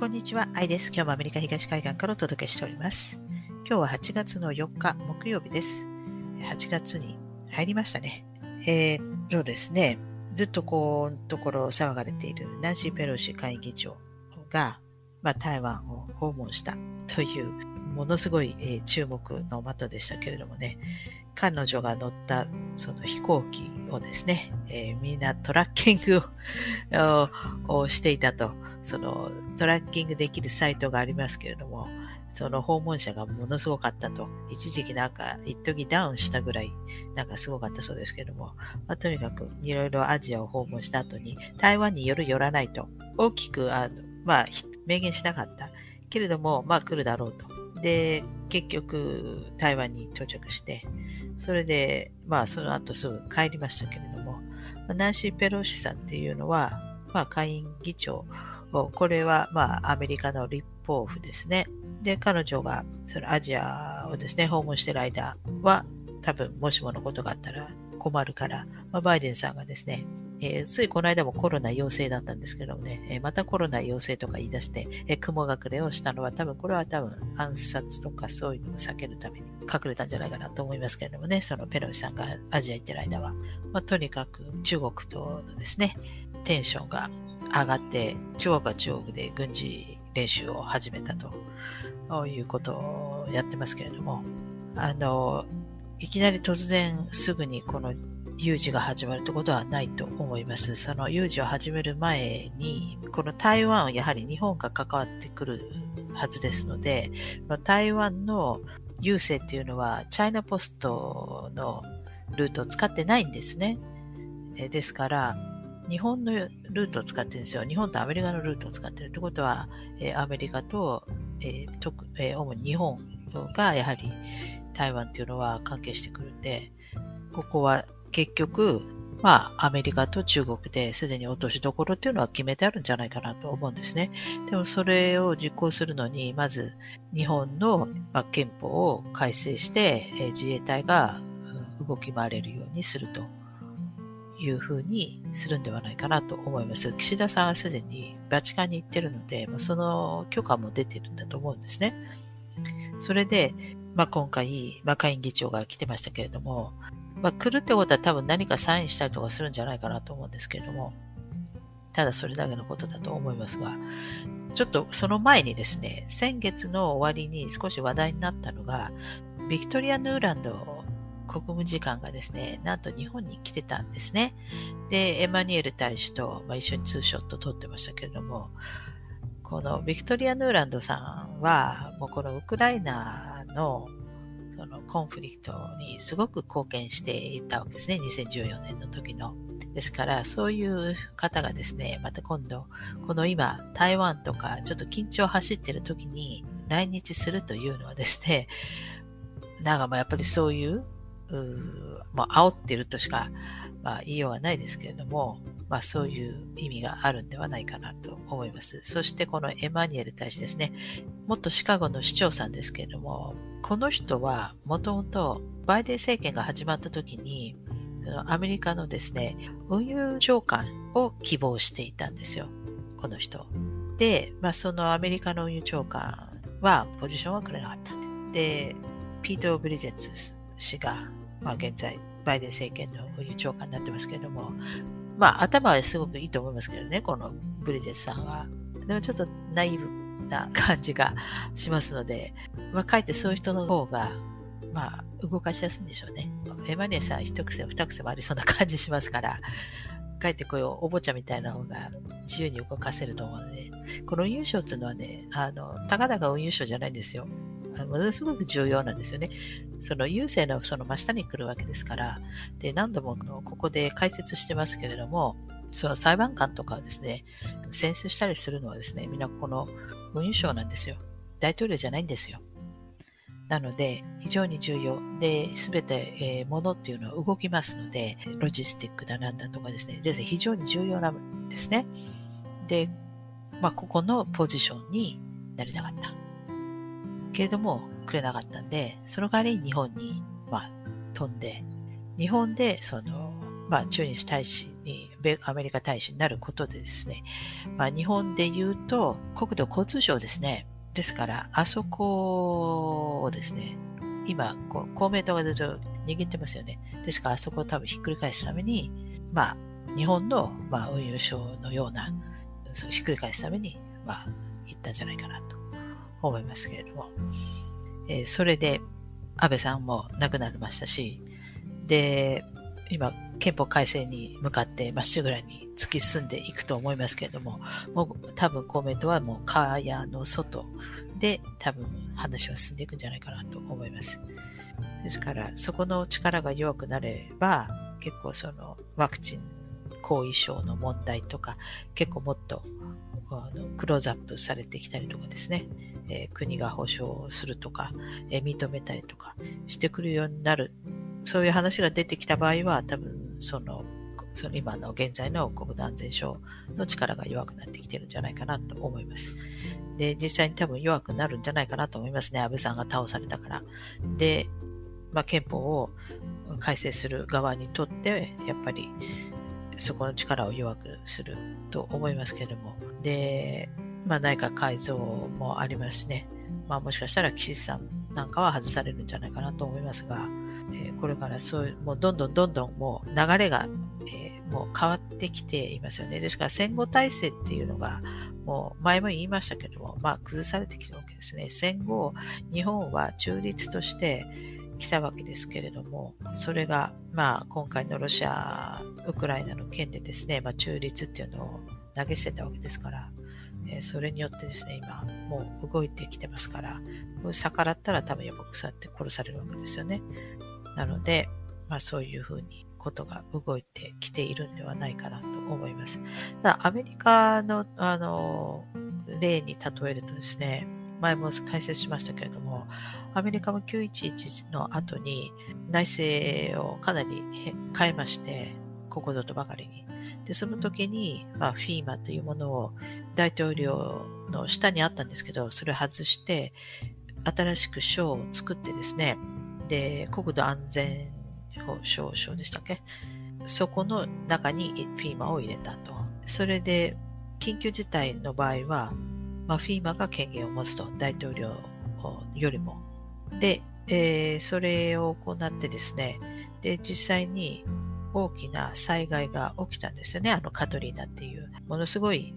こんにちは、愛です。今日もアメリカ東海岸からお届けしております。今日は8月の4日木曜日です。8月に入りましたね。そうですね。ずっとこのところ騒がれているナンシー・ペロシ下院議長が、台湾を訪問したというものすごい、注目の的でしたけれどもね。彼女が乗ったその飛行機をですね、みんなトラッキングをしていたと。そのトラッキングできるサイトがありますけれども、その訪問者がものすごかったと。一時期一時ダウンしたぐらいすごかったそうですけれども、とにかくいろいろアジアを訪問した後に台湾に寄る寄らないと大きく明言しなかったけれども、来るだろうと。で、結局台湾に到着して、それでその後すぐ帰りましたけれども、ナンシー・ペロシさんっていうのは下院議長、これはアメリカの立法府ですね。で、彼女がそのアジアをですね訪問している間は、多分もしものことがあったら困るから、バイデンさんがですね、ついこの間もコロナ陽性だったんですけどもね、またコロナ陽性とか言い出して、雲隠れをしたのは、これは暗殺とかそういうのを避けるために隠れたんじゃないかなと思いますけれどもね、そのペロシさんがアジア行ってる間は、とにかく中国とのですねテンションが上がって、中国は中国で軍事練習を始めたということをやってますけれども、いきなり突然すぐにこの有事が始まるということはないと思います。その有事を始める前に、この台湾はやはり日本が関わってくるはずですので、台湾の郵政っていうのはチャイナポストのルートを使ってないんですね。ですから日本のルートを使ってるんですよ。日本とアメリカのルートを使ってるってことは、アメリカと、主に日本がやはり台湾というのは関係してくるんで、ここは結局、アメリカと中国ですでに落としどころというのは決めてあるんじゃないかなと思うんですね。でもそれを実行するのに、まず日本の、憲法を改正して、自衛隊が動き回れるようにすると。いうふうにするんではないかなと思います。岸田さんはすでにバチカンに行ってるので、その許可も出てるんだと思うんですね。それで、今回、下院議長が来てましたけれども、来るってことは多分何かサインしたりとかするんじゃないかなと思うんですけれども、ただそれだけのことだと思いますが、ちょっとその前にですね、先月の終わりに少し話題になったのが、ビクトリア・ヌーランド国務次官がですね、なんと日本に来てたんですね。で、エマニュエル大使と、一緒にツーショット撮ってましたけれども、このビクトリア・ヌーランドさんは、このウクライナの、そのコンフリクトにすごく貢献していたわけですね、2014年の時の。ですから、そういう方がですね、また今度、この今、台湾とか、ちょっと緊張走ってる時に来日するというのはですね、やっぱりそういう、煽ってるとしか、言いようはないですけれども、そういう意味があるんではないかなと思います。そしてこのエマニュエル大使ですね、元シカゴの市長さんですけれども、この人はもともとバイデン政権が始まった時に、アメリカのですね、運輸長官を希望していたんですよ、この人。で、そのアメリカの運輸長官はポジションはくれなかった。で、ピート・ブリジェッツ氏が、現在バイデン政権の運輸長官になってますけれども、頭はすごくいいと思いますけどね、このブリジェットさんは。でもちょっとナイーブな感じがしますので、かえってそういう人の方が、動かしやすいんでしょうね。エマニュエルさん一癖も二癖もありそうな感じしますから、かえってこういうお坊ちゃんみたいな方が自由に動かせると思うので、この運輸省というのはね、たかだか運輸省じゃないんですよ。ものすごく重要なんですよね。その郵政のその真下に来るわけですから、で、何度もここで解説してますけれども、その裁判官とかをですね、選出したりするのはですね、みんなこの運輸省なんですよ。大統領じゃないんですよ。なので、非常に重要で、すべて、物っていうのは動きますので、ロジスティックだなんだとかですね、非常に重要なんですね。で、ここのポジションになりたかった。けれどもくれなかったんで、その代わりに日本に飛んで、日本でその駐日大使に、アメリカ大使になることでですね、日本で言うと国土交通省ですね。ですからあそこをですね、今公明党がずっと握ってますよね。ですからあそこを多分ひっくり返すために、日本の運輸省のような、そうひっくり返すために行ったんじゃないかなと思いますけれども、それで安倍さんも亡くなりましたし、で今憲法改正に向かってまっしぐらに突き進んでいくと思いますけれども、もう多分公明党はもう蚊帳の外で多分話は進んでいくんじゃないかなと思います。ですからそこの力が弱くなれば、結構そのワクチン後遺症の問題とか結構もっとクローズアップされてきたりとかですね、国が保障するとか、認めたりとかしてくるようになる、そういう話が出てきた場合は、多分その今の現在の国土安全省の力が弱くなってきてるんじゃないかなと思います。で、実際に多分弱くなるんじゃないかなと思いますね。安倍さんが倒されたから。で、憲法を改正する側にとって、やっぱりそこの力を弱くすると思いますけれども。で、内閣改造もありますしね。もしかしたら岸さんなんかは外されるんじゃないかなと思いますが、これからそういう、もうどんどんもう流れが、もう変わってきていますよね。ですから戦後体制っていうのが、もう前も言いましたけども、崩されてきてるわけですね。戦後、日本は中立としてきたわけですけれども、それが、今回のロシア、ウクライナの件でですね、中立っていうのを投げ捨てたわけですから、それによってですね、今もう動いてきてますから、逆らったら多分やっぱそうやって殺されるわけですよね。なので、そういうふうにことが動いてきているんではないかなと思います。ただアメリカの、例に例えるとですね、前も解説しましたけれども、アメリカも 9.11 の後に内政をかなり変えまして、ここぞとばかりに。で、その時に、FEMA というものを大統領の下にあったんですけど、それを外して、新しく省を作ってですね、で、国土安全保障省でしたっけ？そこの中に FEMA を入れたと。それで、緊急事態の場合は、FEMA が権限を持つと、大統領よりも。で、それを行ってですね、で、実際に大きな災害が起きたんですよね。カトリーナっていう、ものすごい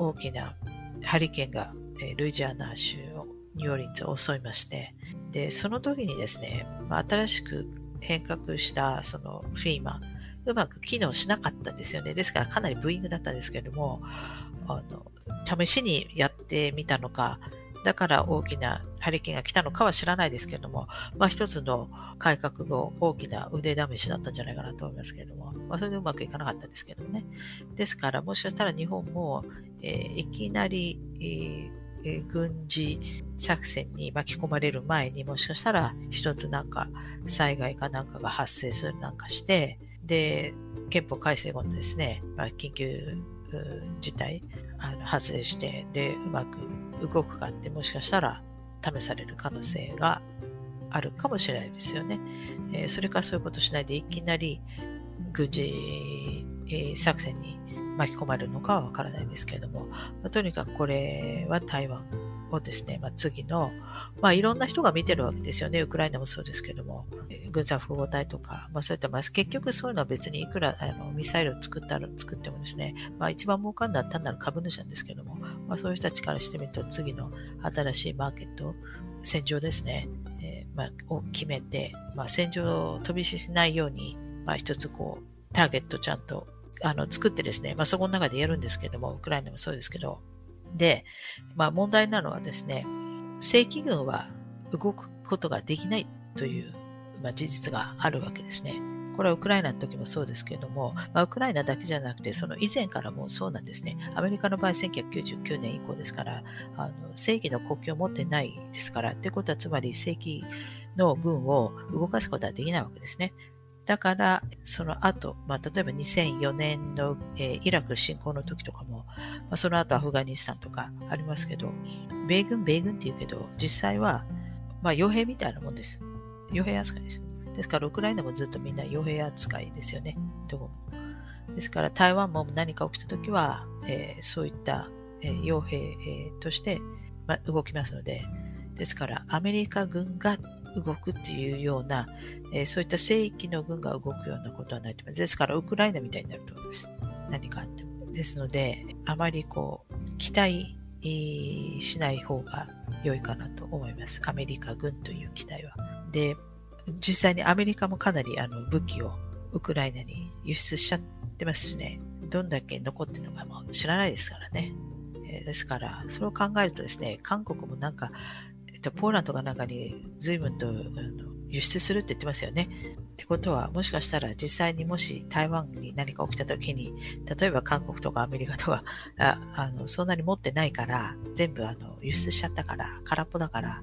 大きなハリケーンが、ルイジアナ州を、ニューオーリンズを襲いまして、で、その時にですね、新しく変革したその FEMA、うまく機能しなかったんですよね。ですからかなりブーイングだったんですけれども、試しにやってみたのか、だから大きなハリケーンが来たのかは知らないですけれども、一つの改革後、大きな腕試しだったんじゃないかなと思いますけれども、それでうまくいかなかったですけどね。ですから、もしかしたら日本も、いきなり、軍事作戦に巻き込まれる前に、もしかしたら一つなんか災害かなんかが発生するなんかして、で、憲法改正後のですね、緊急事態発生して、で、うまく動くかって、もしかしたら試される可能性があるかもしれないですよね。それからそういうことしないでいきなり軍事作戦に巻き込まれるのかはわからないですけれども、とにかくこれは台湾をですね、次の、いろんな人が見てるわけですよね。ウクライナもそうですけれども、軍産複合体とか、そういった、結局そういうのは別にいくらミサイルを作ってもですね、一番儲かるのは単なる株主なんですけれども、そういう人たちからしてみると、次の新しいマーケット、戦場ですね、を決めて、戦場を飛び火しないように、一つこう、ターゲットちゃんと作ってですね、そこの中でやるんですけども、ウクライナもそうですけど、で、問題なのはですね、正規軍は動くことができないという、事実があるわけですね。これはウクライナの時もそうですけれども、ウクライナだけじゃなくて、その以前からもそうなんですね。アメリカの場合、1999年以降ですから、正規の国境を持ってないですから、ということはつまり正規の軍を動かすことはできないわけですね。だから、その後、例えば2004年の、イラク侵攻の時とかも、その後アフガニスタンとかありますけど、米軍って言うけど、実際は、傭兵みたいなもんです。傭兵扱いです。ですからウクライナもずっとみんな傭兵扱いですよね。ですから台湾も何か起きたときは、そういった、傭兵、として、動きますので、ですからアメリカ軍が動くっていうような、そういった正規の軍が動くようなことはないと思います。ですからウクライナみたいになると思います。何かあっても。ですので、あまり期待しない方が良いかなと思います。アメリカ軍という期待は。で、実際にアメリカもかなり武器をウクライナに輸出しちゃってますしね。どんだけ残ってるのかも知らないですからね。ですから、それを考えるとですね、韓国もなんか、ポーランドが中に随分と輸出するって言ってますよね。ってことは、もしかしたら実際にもし台湾に何か起きた時に、例えば韓国とかアメリカとか、そんなに持ってないから、全部輸出しちゃったから、空っぽだから、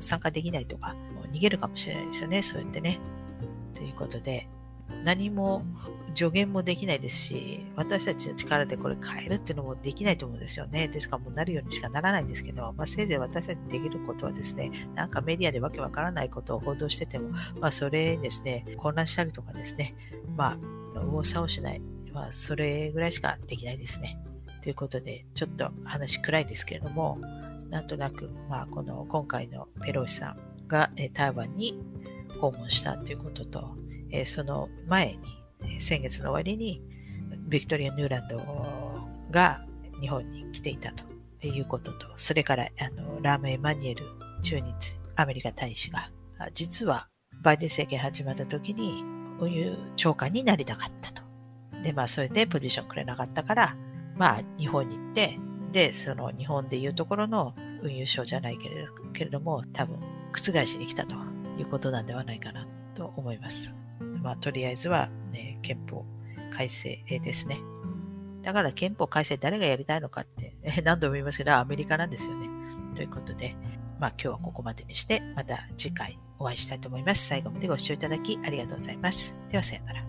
参加できないとか、逃げるかもしれないですよね、そうやってね。ということで、何も助言もできないですし、私たちの力でこれ変えるっていうのもできないと思うんですよね。ですからもうなるようにしかならないんですけど、せいぜい私たちできることはですね、なんかメディアでわけわからないことを報道してても、それですね、混乱したりとかですね、右往左往しない、それぐらいしかできないですね。ということで、ちょっと話暗いですけれども、なんとなく、今回のペロシさんが台湾に訪問したということと、その前に、先月の終わりに、ビクトリア・ヌーランドが日本に来ていたということと、それからラーム・エマニュエル駐日アメリカ大使が、実はバイデン政権始まった時に運輸長官になりたかったと。で、それでポジションくれなかったから、日本に行って、で、その日本でいうところの運輸省じゃないけれども、多分覆しに来たということなんではないかなと思います。とりあえずは、ね、憲法改正ですね。だから憲法改正誰がやりたいのかって何度も言いますけど、アメリカなんですよね。ということで、今日はここまでにして、また次回お会いしたいと思います。最後までご視聴いただきありがとうございます。ではさようなら。